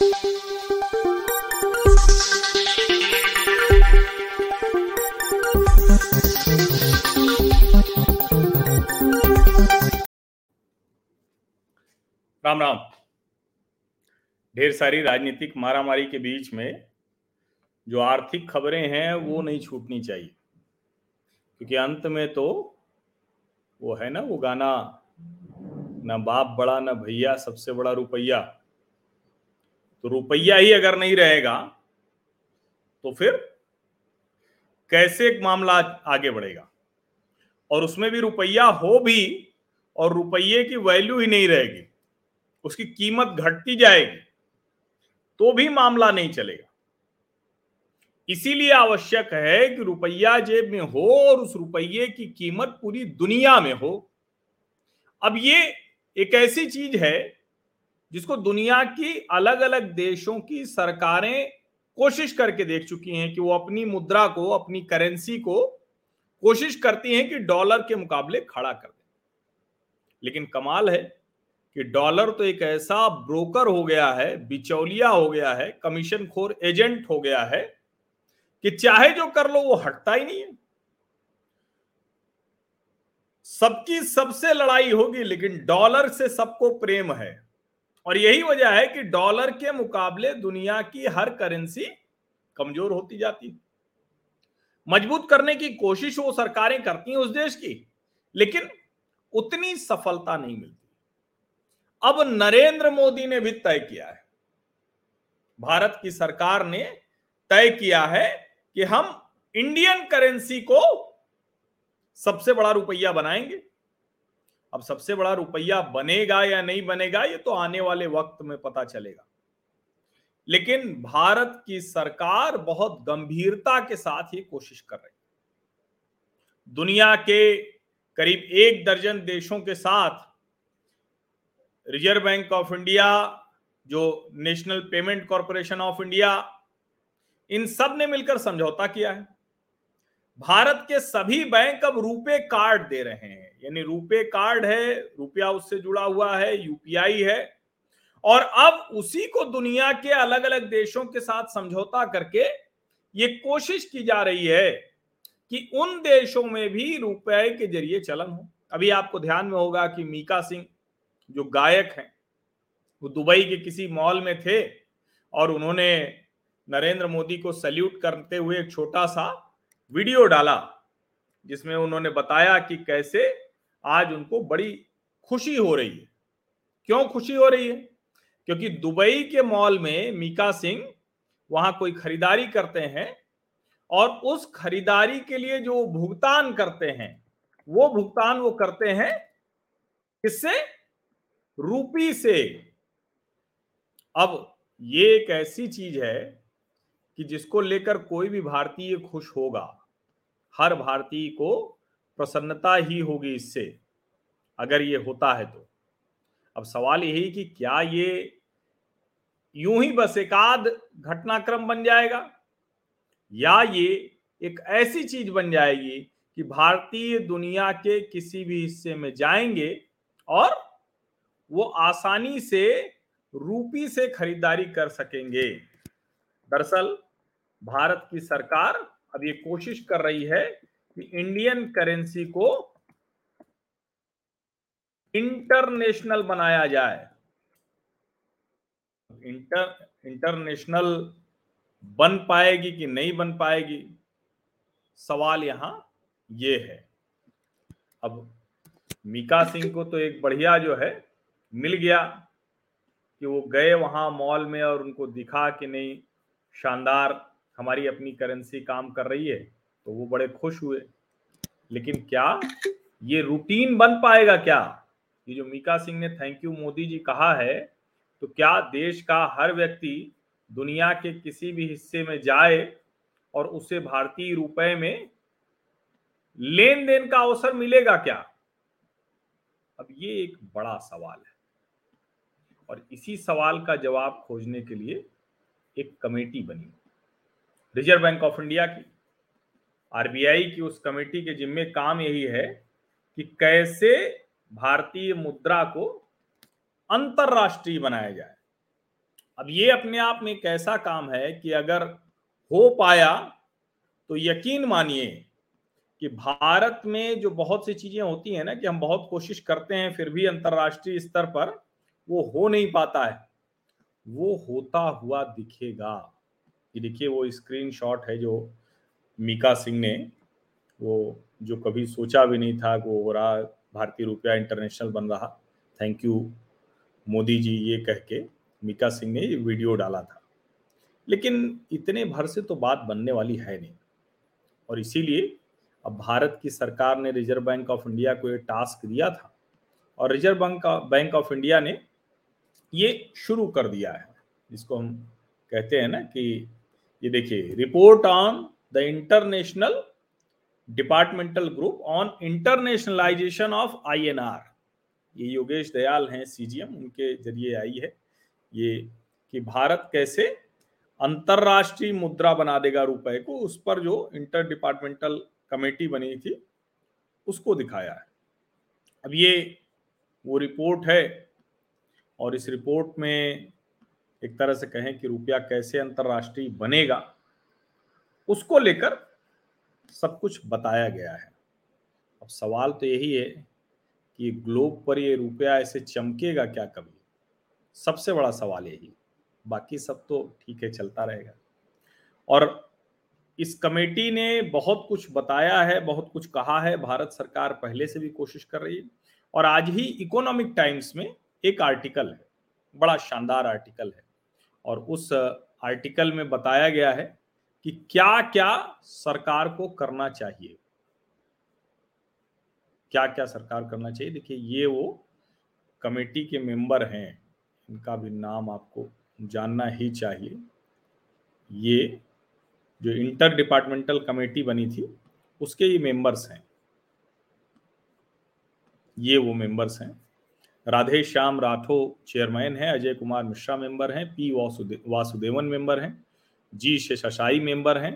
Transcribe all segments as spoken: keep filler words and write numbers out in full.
राम राम। ढेर सारी राजनीतिक मारामारी के बीच में जो आर्थिक खबरें हैं वो नहीं छूटनी चाहिए, क्योंकि अंत में तो वो है ना, वो गाना, ना बाप बड़ा ना भैया, सबसे बड़ा रुपया। तो रुपया ही अगर नहीं रहेगा तो फिर कैसे एक मामला आगे बढ़ेगा, और उसमें भी रुपया हो भी और रुपये की वैल्यू ही नहीं रहेगी, उसकी कीमत घटती जाएगी तो भी मामला नहीं चलेगा। इसीलिए आवश्यक है कि रुपया जेब में हो और उस रुपये की कीमत पूरी दुनिया में हो। अब ये एक ऐसी चीज है जिसको दुनिया की अलग अलग देशों की सरकारें कोशिश करके देख चुकी हैं कि वो अपनी मुद्रा को, अपनी करेंसी को कोशिश करती हैं कि डॉलर के मुकाबले खड़ा कर दें। लेकिन कमाल है कि डॉलर तो एक ऐसा ब्रोकर हो गया है, बिचौलिया हो गया है, कमीशन खोर एजेंट हो गया है कि चाहे जो कर लो वो हटता ही नहीं है। सबकी सबसे लड़ाई होगी लेकिन डॉलर से सबको प्रेम है, और यही वजह है कि डॉलर के मुकाबले दुनिया की हर करेंसी कमजोर होती जाती है। मजबूत करने की कोशिश वो सरकारें करती हैं उस देश की, लेकिन उतनी सफलता नहीं मिलती। अब नरेंद्र मोदी ने भी तय किया है, भारत की सरकार ने तय किया है कि हम इंडियन करेंसी को सबसे बड़ा रुपया बनाएंगे। अब सबसे बड़ा रुपया बनेगा या नहीं बनेगा ये तो आने वाले वक्त में पता चलेगा, लेकिन भारत की सरकार बहुत गंभीरता के साथ ये कोशिश कर रही है। दुनिया के करीब एक दर्जन देशों के साथ रिजर्व बैंक ऑफ इंडिया, जो National Payment Corporation of India, इन सब ने मिलकर समझौता किया है। भारत के सभी बैंक अब रुपे कार्ड दे रहे हैं, यानी रुपे कार्ड है, रुपया उससे जुड़ा हुआ है, यूपीआई है, और अब उसी को दुनिया के अलग अलग देशों के साथ समझौता करके ये कोशिश की जा रही है कि उन देशों में भी रुपये के जरिए चलन हो। अभी आपको ध्यान में होगा कि मीका सिंह जो गायक हैं वो दुबई के किसी मॉल में थे और उन्होंने नरेंद्र मोदी को सैल्यूट करते हुए एक छोटा सा वीडियो डाला जिसमें उन्होंने बताया कि कैसे आज उनको बड़ी खुशी हो रही है। क्यों खुशी हो रही है? क्योंकि दुबई के मॉल में मीका सिंह वहां कोई खरीदारी करते हैं और उस खरीदारी के लिए जो भुगतान करते हैं वो भुगतान वो करते हैं किससे? रूपी से। अब ये एक ऐसी चीज है कि जिसको लेकर कोई भी भारतीय खुश होगा, हर भारतीय को प्रसन्नता ही होगी इससे, अगर ये होता है तो। अब सवाल यही कि क्या ये यूं ही बस एक आध घटनाक्रम बन जाएगा या ये एक ऐसी चीज बन जाएगी कि भारतीय दुनिया के किसी भी हिस्से में जाएंगे और वो आसानी से रूपी से खरीदारी कर सकेंगे। दरअसल भारत की सरकार अब ये कोशिश कर रही है कि इंडियन करेंसी को इंटरनेशनल बनाया जाए। इंटर इंटरनेशनल बन पाएगी कि नहीं बन पाएगी, सवाल यहां ये है। अब मीका सिंह को तो एक बढ़िया जो है मिल गया कि वो गए वहां मॉल में और उनको दिखा कि नहीं, शानदार, हमारी अपनी करेंसी काम कर रही है, तो वो बड़े खुश हुए। लेकिन क्या ये रूटीन बन पाएगा? क्या ये जो मीका सिंह ने थैंक यू मोदी जी कहा है, तो क्या देश का हर व्यक्ति दुनिया के किसी भी हिस्से में जाए और उसे भारतीय रुपए में लेन देन का अवसर मिलेगा क्या? अब ये एक बड़ा सवाल है, और इसी सवाल का जवाब खोजने के लिए एक कमेटी बनी रिजर्व बैंक ऑफ इंडिया की, आरबीआई की। उस कमेटी के जिम्मे काम यही है कि कैसे भारतीय मुद्रा को अंतरराष्ट्रीय बनाया जाए, अब ये अपने आप में एक ऐसा काम है कि अगर हो पाया तो यकीन मानिए कि भारत में जो बहुत सी चीजें होती हैं ना कि हम बहुत कोशिश करते हैं फिर भी अंतर्राष्ट्रीय स्तर पर वो हो नहीं पाता है, वो होता हुआ दिखेगा। ये देखिए वो स्क्रीनशॉट है जो मीका सिंह ने, वो जो कभी सोचा भी नहीं था कि वो हो रहा, भारतीय रुपया इंटरनेशनल बन रहा, थैंक यू मोदी जी ये कह के मीका सिंह ने ये वीडियो डाला था। लेकिन इतने भर से तो बात बनने वाली है नहीं, और इसीलिए अब भारत की सरकार ने रिजर्व बैंक ऑफ इंडिया को ये टास्क दिया था और reserve bank bank of India ने ये शुरू कर दिया है, जिसको हम कहते हैं ना कि ये देखिए report on the international departmental group on internationalisation of I N R, ये योगेश दयाल हैं सी जी एम, उनके जरिए आई है ये कि भारत कैसे अंतर्राष्ट्रीय मुद्रा बना देगा रुपए को, उस पर जो इंटर डिपार्टमेंटल कमेटी बनी थी उसको दिखाया है। अब ये वो रिपोर्ट है और इस रिपोर्ट में एक तरह से कहें कि रुपया कैसे अंतर्राष्ट्रीय बनेगा उसको लेकर सब कुछ बताया गया है। अब सवाल तो यही है कि ग्लोब पर ये रुपया ऐसे चमकेगा क्या कभी, सबसे बड़ा सवाल यही। बाकी सब तो ठीक है, चलता रहेगा। और इस कमेटी ने बहुत कुछ बताया है, बहुत कुछ कहा है, भारत सरकार पहले से भी कोशिश कर रही है। और आज ही इकोनॉमिक टाइम्स में एक आर्टिकल है, बड़ा शानदार आर्टिकल है, और उस आर्टिकल में बताया गया है कि क्या क्या सरकार को करना चाहिए, क्या क्या सरकार करना चाहिए। देखिए ये वो कमेटी के मेंबर हैं, इनका भी नाम आपको जानना ही चाहिए। ये जो इंटर डिपार्टमेंटल कमेटी बनी थी उसके ये मेंबर्स हैं, ये वो मेंबर्स हैं। राधेश्याम राठो चेयरमैन हैं, अजय कुमार मिश्रा मेंबर हैं, पी वासुदेवन मेंबर हैं, जी शेषाशाई मेंबर हैं,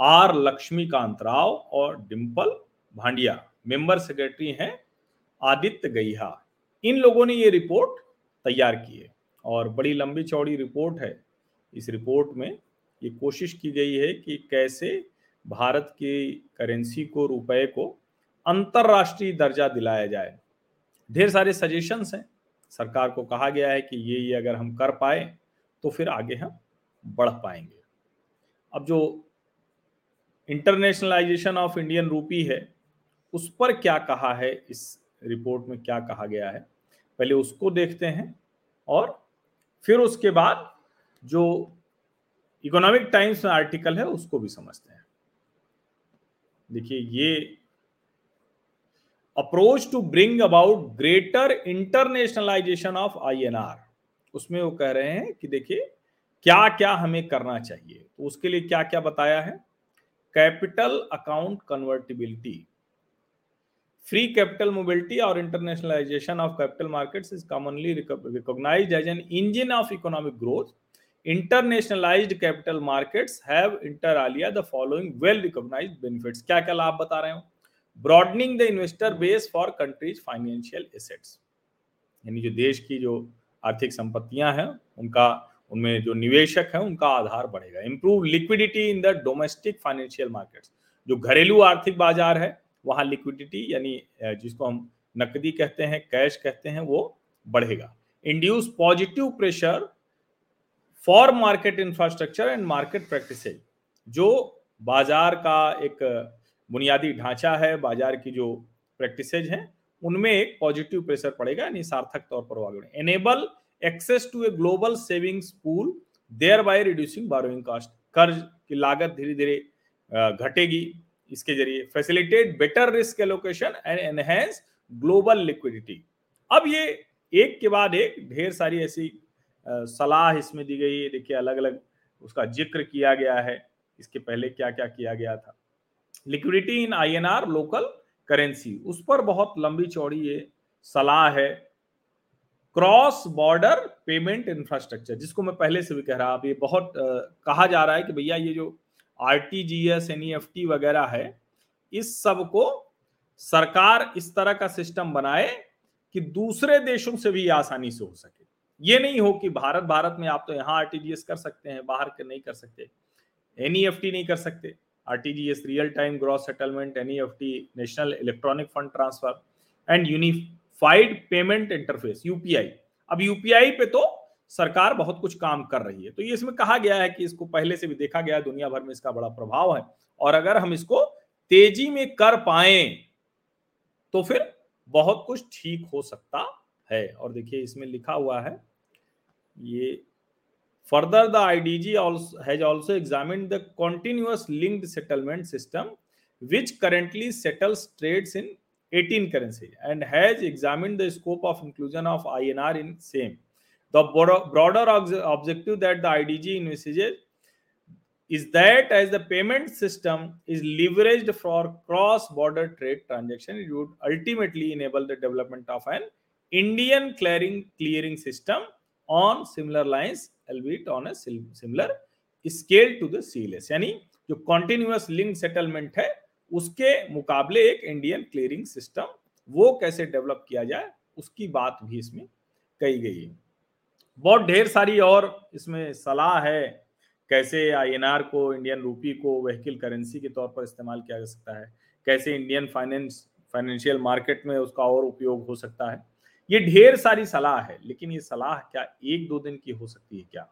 आर लक्ष्मी कांत राव और डिम्पल भांडिया मेंबर सेक्रेटरी हैं, आदित्य गईहा। इन लोगों ने ये रिपोर्ट तैयार की है और बड़ी लंबी चौड़ी रिपोर्ट है। इस रिपोर्ट में ये कोशिश की गई है कि कैसे भारत की करेंसी को, रुपए को अंतर्राष्ट्रीय दर्जा दिलाया जाए। ढेर सारे सजेशंस हैं, सरकार को कहा गया है कि ये ये अगर हम कर पाए तो फिर आगे हम बढ़ पाएंगे। अब जो इंटरनेशनलाइजेशन ऑफ इंडियन रूपी है उस पर क्या कहा है, इस रिपोर्ट में क्या कहा गया है, पहले उसको देखते हैं। और फिर उसके बाद जो इकोनॉमिक टाइम्स में आर्टिकल है उसको भी समझते हैं। देखिए ये approach to bring about greater internationalisation of I N R, उसमें वो कह रहे हैं कि देखिए क्या क्या हमें करना चाहिए, तो उसके लिए क्या क्या बताया है। Capital account convertibility, free capital mobility और internationalisation of capital markets is commonly recognised as an engine of economic growth. Internationalised capital markets have inter alia the following well recognised benefits. क्या क्या लाभ बता रहे हो? Broadening the investor base for countries financial assets, यानी जो देश की जो आर्थिक संपत्तियां हैं उनका, उनमें जो निवेशक है उनका आधार बढ़ेगा। Improve liquidity in the domestic financial markets, जो घरेलू आर्थिक बाजार है वहाँ लिक्विडिटी यानी जिसको हम नकदी कहते हैं, कैश कहते हैं, वो बढ़ेगा। Induce positive pressure for market infrastructure and market practices, जो बाजार का एक बुनियादी ढांचा है, बाजार की जो प्रैक्टिसेज हैं उनमें एक पॉजिटिव प्रेशर पड़ेगा, यानी सार्थक तौर पर आगे। Enable access to a global savings pool thereby reducing borrowing cost, कर्ज की लागत धीरे धीरे घटेगी इसके जरिए। Facilitate better risk allocation and enhance global liquidity. अब ये एक के बाद एक ढेर सारी ऐसी सलाह इसमें दी गई है, देखिए अलग अलग उसका जिक्र किया गया है, इसके पहले क्या क्या किया गया था। Liquidity in I N R local currency, उस पर बहुत लंबी चौड़ी ये सलाह है। क्रॉस बॉर्डर पेमेंट इंफ्रास्ट्रक्चर, जिसको मैं पहले से भी कह रहा, अब ये बहुत आ, कहा जा रहा है कि भैया ये जो R T G S N E F T वगैरह है, इस सब को सरकार इस तरह का सिस्टम बनाए कि दूसरे देशों से भी आसानी से हो सके। ये नहीं हो कि भारत भारत में आप तो यहाँ आरटीजीएस कर सकते हैं, बाहर कर नहीं कर सकते, एनईएफटी नहीं कर सकते। RTGS real time gross settlement, NEFT national electronic fund transfer and unified payment interface UPI. अब यूपीआई पे तो सरकार बहुत कुछ काम कर रही है। तो ये इसमें कहा गया है कि इसको पहले से भी देखा गया, दुनिया भर में इसका बड़ा प्रभाव है और अगर हम इसको तेजी में कर पाए तो फिर बहुत कुछ ठीक हो सकता है। और देखिए इसमें लिखा हुआ है ये further the IDG has also examined the continuous linked settlement system which currently settles trades in eighteen currencies and has examined the scope of inclusion of I N R in same. The broader objective that the I D G envisages is that as the payment system is leveraged for cross-border trade transactions, it would ultimately enable the development of an Indian clearing clearing system on similar lines, albeit on a similar scale to the C L S. यानी जो continuous link settlement है उसके मुकाबले एक Indian clearing system वो कैसे develop किया जाए उसकी बात भी इसमें कही गई है। बहुत ढेर सारी और इसमें सलाह है कैसे आईएनआर को, इंडियन रूपी को व्हीकल करेंसी के तौर पर इस्तेमाल किया जा सकता है, कैसे इंडियन फाइनेंस फाइनेंशियल मार्केट में उसका और उपयोग हो सकता है। ये ढेर सारी सलाह है, लेकिन ये सलाह क्या एक दो दिन की हो सकती है? क्या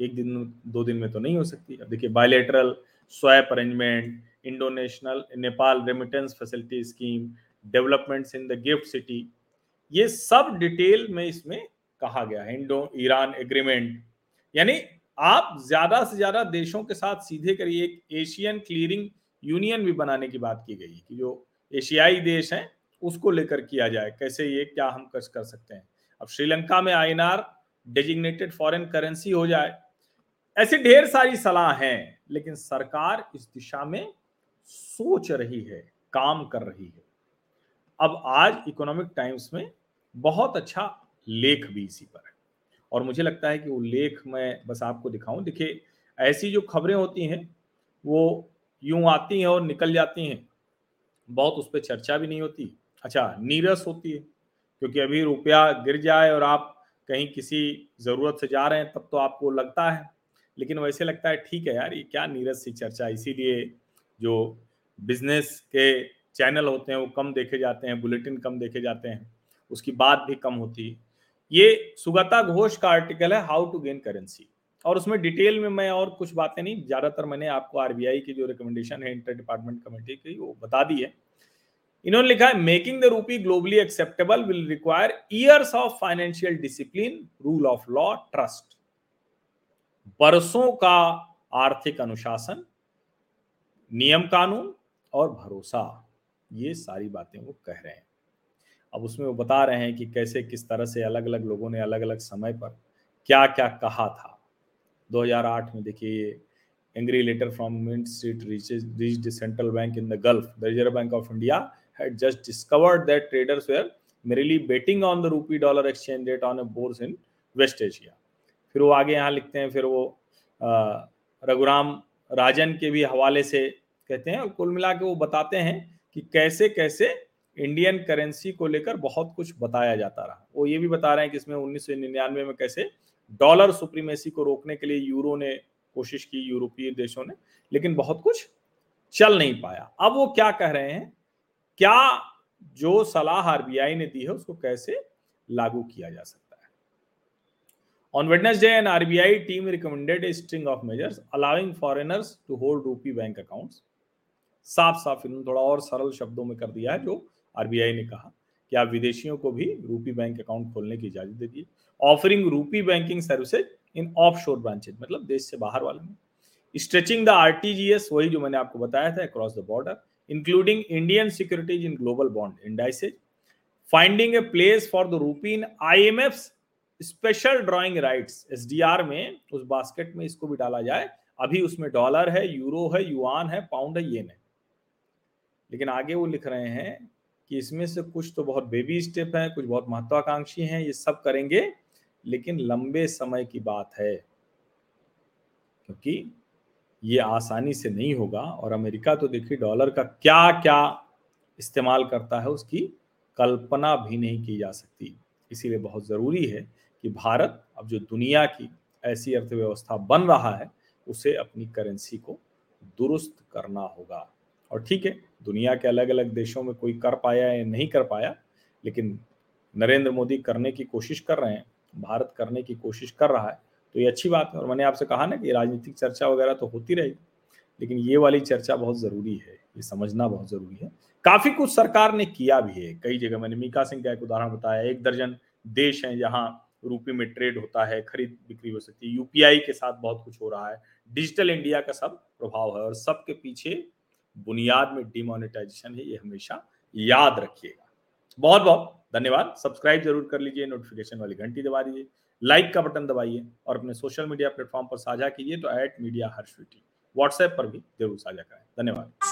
एक दिन दो दिन में तो नहीं हो सकती। अब देखिए बायलैटरल स्वैप अरेंजमेंट, इंडोनेशनल Nepal remittance facility scheme, developments in the gift city, ये सब डिटेल में इसमें कहा गया है। इंडो ईरान एग्रीमेंट, यानी आप ज्यादा से ज्यादा देशों के साथ सीधे करिए। एक एशियन क्लियरिंग यूनियन भी बनाने की बात की गई कि जो एशियाई देश हैं उसको लेकर किया जाए कैसे, ये क्या हम कर सकते हैं। अब श्रीलंका में I N R designated foreign currency हो जाए, ऐसे ढेर सारी सलाह हैं, लेकिन सरकार इस दिशा में सोच रही है, काम कर रही है। अब आज इकोनॉमिक टाइम्स में बहुत अच्छा लेख भी इसी पर है और मुझे लगता है कि वो लेख मैं बस आपको दिखाऊं। देखिए ऐसी जो खबरें होती हैं वो यूं आती हैं और निकल जाती हैं, बहुत उस पर चर्चा भी नहीं होती। अच्छा, नीरस होती है क्योंकि अभी रुपया गिर जाए और आप कहीं किसी ज़रूरत से जा रहे हैं तब तो आपको लगता है, लेकिन वैसे लगता है ठीक है यार ये क्या नीरस सी चर्चा। इसीलिए जो बिजनेस के चैनल होते हैं वो कम देखे जाते हैं, बुलेटिन कम देखे जाते हैं, उसकी बात भी कम होती है। ये सुगाता घोष का आर्टिकल है हाउ टू गेन करेंसी और उसमें डिटेल में मैं और कुछ बातें नहीं, ज़्यादातर मैंने आपको आरबीआई की जो रिकमेंडेशन है इंटर डिपार्टमेंट कमेटी की वो बता दी है। इन्होंने लिखा है making the rupee globally acceptable will require years of financial discipline, rule of law, trust, बरसों का आर्थिक अनुशासन, नियम कानून और भरोसा, ये सारी बातें वो कह रहे हैं। अब उसमें वो बता रहे हैं कि कैसे किस तरह से अलग अलग लोगों ने अलग अलग समय पर क्या क्या कहा था। दो हज़ार आठ में देखिए angry letter from Mint Street reaches reached central bank in the Gulf, the Reserve bank of India had just discovered that traders were merrily betting on the rupee dollar exchange rate on a bourse in West Asia. फिर वो आगे यहाँ लिखते हैं, फिर वो रघुराम राजन के भी हवाले से कहते हैं और कुल मिला के वो बताते हैं कि कैसे कैसे इंडियन करेंसी को लेकर बहुत कुछ बताया जाता रहा। वो ये भी बता रहे हैं कि इसमें उन्नीस सौ निन्यानवे में कैसे डॉलर सुप्रीमेसी को रोकने के लिए यूरो ने कोशिश की, यूरोपीय देशों ने, लेकिन बहुत कुछ चल नहीं पाया। अब वो क्या कह रहे हैं, क्या जो सलाह आरबीआई ने दी है उसको कैसे लागू किया जा सकता है। On Wednesday, an R B I team recommended a string of measures allowing foreigners to hold rupee bank accounts. साफ साफ इन्होंने थोड़ा और सरल शब्दों में कर दिया है जो आरबीआई ने कहा कि आप विदेशियों को भी रूपी बैंक अकाउंट खोलने की इजाजत दे दिए। Offering rupee banking services in offshore branches, मतलब देश से बाहर वाले में। स्ट्रेचिंग द आरटीजीएस, वही जो मैंने आपको बताया था, across the border, including Indian securities in global bond indices. Finding a place for the rupee in IMF special drawing rights, SDR में उस बास्केट में इसको भी डाला जाए। अभी उसमें डॉलर है, यूरो है, युआन है, पाउंड है, येन है, लेकिन आगे वो लिख रहे हैं कि इसमें से कुछ तो बहुत बेबी स्टेप है, कुछ बहुत महत्वाकांक्षी हैं, ये सब करेंगे लेकिन लंबे समय की बात है क्योंकि ये आसानी से नहीं होगा। और अमेरिका तो देखिए डॉलर का क्या क्या इस्तेमाल करता है उसकी कल्पना भी नहीं की जा सकती। इसीलिए बहुत जरूरी है कि भारत अब जो दुनिया की ऐसी अर्थव्यवस्था बन रहा है उसे अपनी करेंसी को दुरुस्त करना होगा। और ठीक है, दुनिया के अलग अलग देशों में कोई कर पाया या नहीं कर पाया, लेकिन नरेंद्र मोदी करने की कोशिश कर रहे हैं, भारत करने की कोशिश कर रहा है, तो ये अच्छी बात है। और मैंने आपसे कहा ना कि राजनीतिक चर्चा वगैरह तो होती रहेगी, लेकिन ये वाली चर्चा बहुत ज़रूरी है, ये समझना बहुत ज़रूरी है। काफ़ी कुछ सरकार ने किया भी है कई जगह। मैंने मीका सिंह का एक उदाहरण बताया, एक दर्जन देश हैं जहां रुपये में ट्रेड होता है, खरीद बिक्री हो सकती है, यूपीआई के साथ बहुत कुछ हो रहा है, डिजिटल इंडिया का सब प्रभाव है, और सबके पीछे बुनियाद में डिमोनेटाइजेशन है, ये हमेशा याद रखिएगा। बहुत बहुत धन्यवाद। सब्सक्राइब जरूर कर लीजिए, नोटिफिकेशन वाली घंटी दबा दीजिए, लाइक का बटन दबाइए और अपने सोशल मीडिया प्लेटफॉर्म पर साझा कीजिए, तो at media Harsh VT WhatsApp पर भी जरूर साझा करें। धन्यवाद।